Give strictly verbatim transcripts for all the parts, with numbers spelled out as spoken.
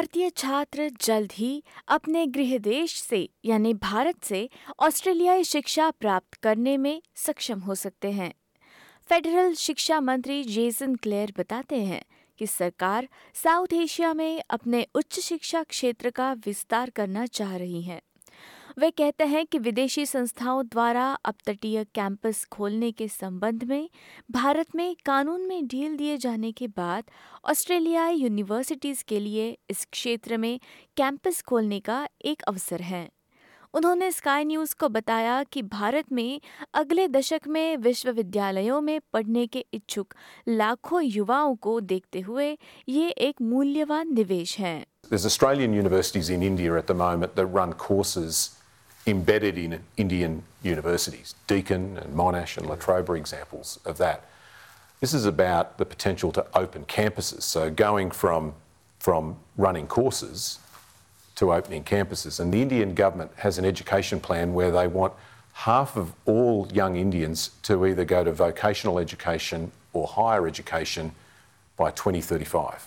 भारतीय छात्र जल्द ही अपने गृह देश से यानी भारत से ऑस्ट्रेलियाई शिक्षा प्राप्त करने में सक्षम हो सकते हैं। फेडरल शिक्षा मंत्री जेसन क्लेयर बताते हैं कि सरकार साउथ एशिया में अपने उच्च शिक्षा क्षेत्र का विस्तार करना चाह रही है। वे कहते हैं कि विदेशी संस्थाओं द्वारा अपतटीय कैंपस खोलने के संबंध में भारत में कानून में ढील दिए जाने के बाद ऑस्ट्रेलियाई यूनिवर्सिटीज़ के लिए इस क्षेत्र में कैंपस खोलने का एक अवसर है। उन्होंने स्काई न्यूज़ को बताया कि भारत में अगले दशक में विश्वविद्यालयों में पढ़ने के इच्छुक लाखों युवाओं को देखते हुए ये एक मूल्यवान निवेश है। There's Australian universities in India at the moment that run courses embedded in Indian universities. Deakin and Monash and La Trobe are examples of that. This is about the potential to open campuses. So going from, from running courses to opening campuses. And the Indian government has an education plan where they want half of all young Indians to either go to vocational education or higher education by twenty thirty-five.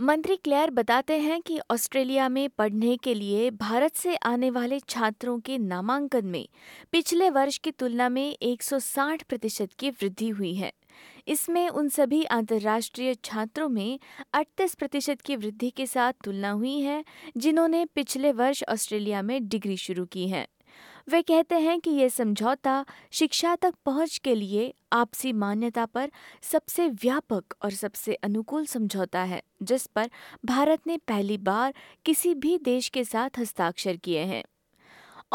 मंत्री Clare बताते हैं कि Australia में पढ़ने के लिए भारत से आने वाले छात्रों के नामांकन में पिछले वर्ष की तुलना में एक सौ साठ प्रतिशत की वृद्धि हुई है। इसमें उन सभी अंतर्राष्ट्रीय छात्रों में अड़तीस प्रतिशत की वृद्धि के साथ तुलना हुई है जिन्होंने पिछले वर्ष ऑस्ट्रेलिया में डिग्री शुरू की है। वे कहते हैं कि ये समझौता शिक्षा तक पहुंच के लिए आपसी मान्यता पर सबसे व्यापक और सबसे अनुकूल समझौता है जिस पर भारत ने पहली बार किसी भी देश के साथ हस्ताक्षर किए हैं।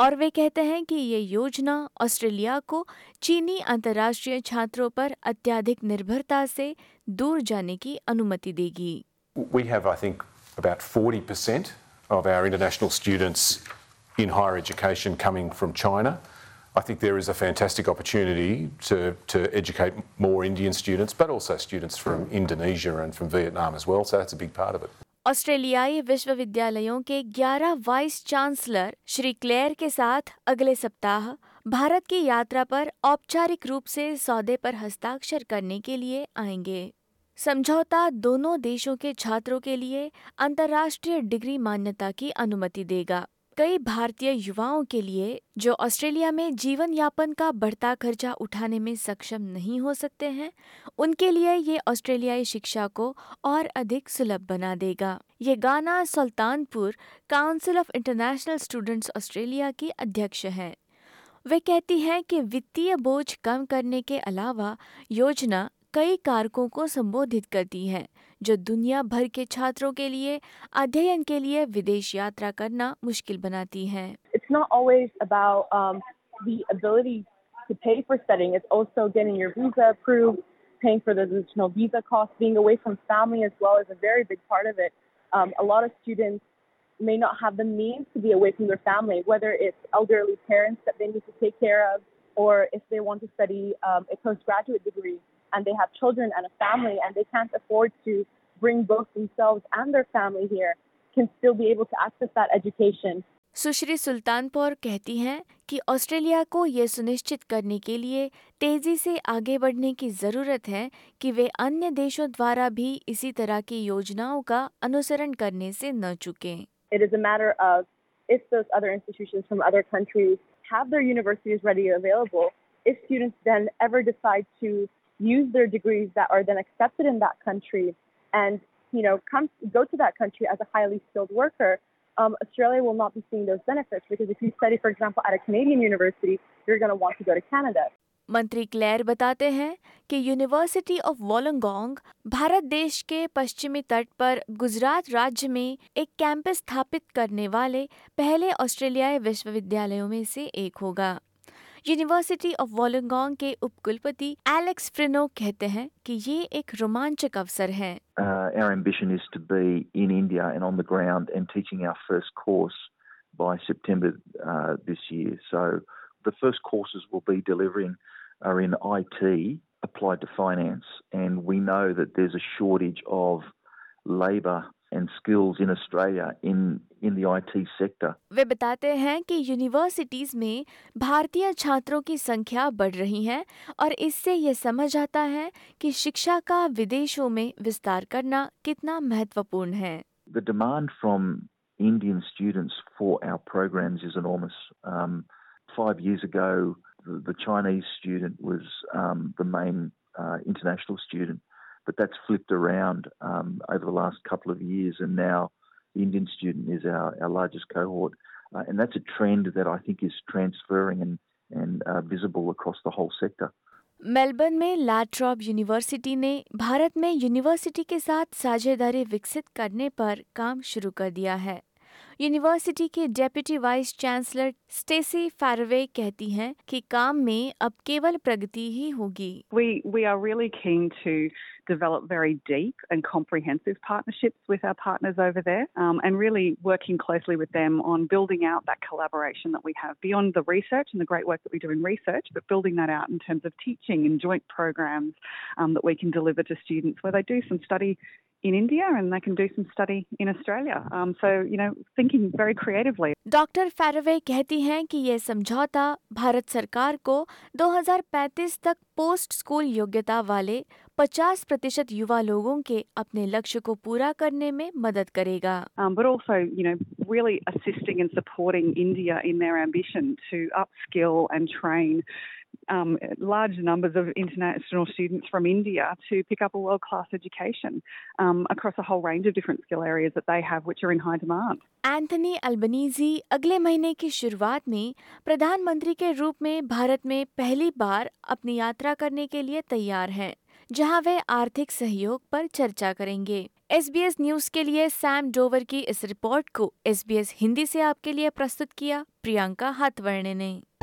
और वे कहते हैं कि ये योजना ऑस्ट्रेलिया को चीनी अंतर्राष्ट्रीय छात्रों पर अत्यधिक निर्भरता से दूर जाने की अनुमति देगी। We have, I think, about forty percent of our international students in higher education coming from China. I think there is a fantastic opportunity to, to educate more Indian students, but also students from Indonesia and from Vietnam as well, so that's a big part of it. ऑस्ट्रेलियाई विश्वविद्यालयों के ग्यारह vice chancellor Shri clear के साथ अगले सप्ताह भारत की यात्रा पर औपचारिक रूप से सौदे पर हस्ताक्षर करने के लिए आएंगे। समझौता दोनों देशों के छात्रों के लिए अंतर्राष्ट्रीय डिग्री मान्यता की अनुमति देगा। कई भारतीय युवाओं के लिए जो ऑस्ट्रेलिया में जीवन यापन का बढ़ता खर्चा उठाने में सक्षम नहीं हो सकते हैं, उनके लिए ये ऑस्ट्रेलियाई शिक्षा को और अधिक सुलभ बना देगा। ये गाना Sultanpur council of international students Australia की अध्यक्ष हैं। वे कहती हैं कि वित्तीय बोझ कम करने के अलावा योजना कई कारकों को संबोधित करती है जो दुनिया भर के छात्रों के लिए अध्ययन के लिए विदेश यात्रा करना मुश्किल बनाती है। It's not always about um, the ability to pay for studying. It's also getting your visa approved, paying for the additional visa costs, being away from family as well is a very big part of it. Um, a lot of students may not have the means to be away from their family, whether it's elderly parents that they need to take care of, or if they want to study um, a postgraduate degree. And they have children and a family and they can't afford to bring both themselves and their family here, can still be able to access that education. सुश्री सुल्तानपुर कहती हैं कि Australia को ये सुनिश्चित करने के लिए तेजी से आगे बढ़ने की ज़रूरत है कि वे अन्य देशों द्वारा भी इसी तरह की योजनाओं का अनुसरण करने से न चूकें। It is a matter of if those other institutions from other countries have their universities ready and available, if students then ever decide to use their degrees that are then accepted in that country and, you know, come go to that country as a highly skilled worker, um, Australia will not be seeing those benefits because if you study, for example, at a Canadian university, you're going to want to go to Canada. मंत्री Clare बताते हैं कि university of वोलंगोंग Bharat देश के पश्चिमी तट पर गुजरात राज्य में एक कैंपस स्थापित करने वाले पहले ऑस्ट्रेलियाई विश्वविद्यालयों में से एक होगा। यूनिवर्सिटी ऑफ वोलंगोंग के उपकुलपति एलेक्स फ्रिनो कहते हैं कि ये एक रोमांचक अवसर है। Our ambition is to be in India and on the ground and teaching our first course by September uh, this year. So the first courses we'll be delivering are in I T applied to finance, and we know that there's a shortage of labour and skills in Australia in in the I T sector. वे बताते हैं कि universities में भारतीय छात्रों की संख्या बढ़ रही है और इससे ये समझ आता है कि शिक्षा का विदेशों में विस्तार करना कितना महत्वपूर्ण है। The demand from Indian students for our programs is enormous. Um, five years ago, the, the Chinese student was um, the main uh, international student, but that's flipped around um, over the last couple of years, and now the Indian student is our, our largest cohort. Uh, and that's a trend that I think is transferring and, and uh, visible across the whole sector. Melbourne में La ट्रॉब university ने भारत में university के साथ साझेदारी विकसित करने पर काम शुरू कर दिया है। यूनिवर्सिटी के डेप्यूटी वाइस चांसलर स्टेसी फैरोवे कहती हैं कि काम में अब केवल प्रगति ही होगी। We we are really keen to develop very deep and comprehensive partnerships with our partners over there, um, and really working closely with them on building out that collaboration that we have beyond the research and the great work that we do in research, but building that out in terms of teaching and joint programs um, that we can deliver to students where they do some study in India and they can do some study in Australia. Um, so, you know, thinking very creatively. Doctor Farraway कहती हैं कि ये समझौता भारत सरकार को दो हज़ार पैंतीस तक पोस्ट स्कूल योग्यता वाले fifty percent युवा लोगों के अपने लक्ष्य को पूरा करने में मदद करेगा. Um, but also, you know, really assisting and supporting India in their ambition to upskill and train Um, large numbers of international students from India to pick up a world-class education um, across a whole range of different skill areas that they have, which are in high demand. Anthony Albanese अगले महीने की शुरुआत में प्रधानमंत्री के रूप में भारत में पहली बार अपनी यात्रा करने के लिए तैयार हैं, जहां वे आर्थिक सहयोग पर चर्चा करेंगे. एस बी एस न्यूज के लिए सैम डोवर की इस रिपोर्ट को एस बी एस हिंदी से आपके लिए प्रस्तुत किया प्रियंका हातवर्णे ने.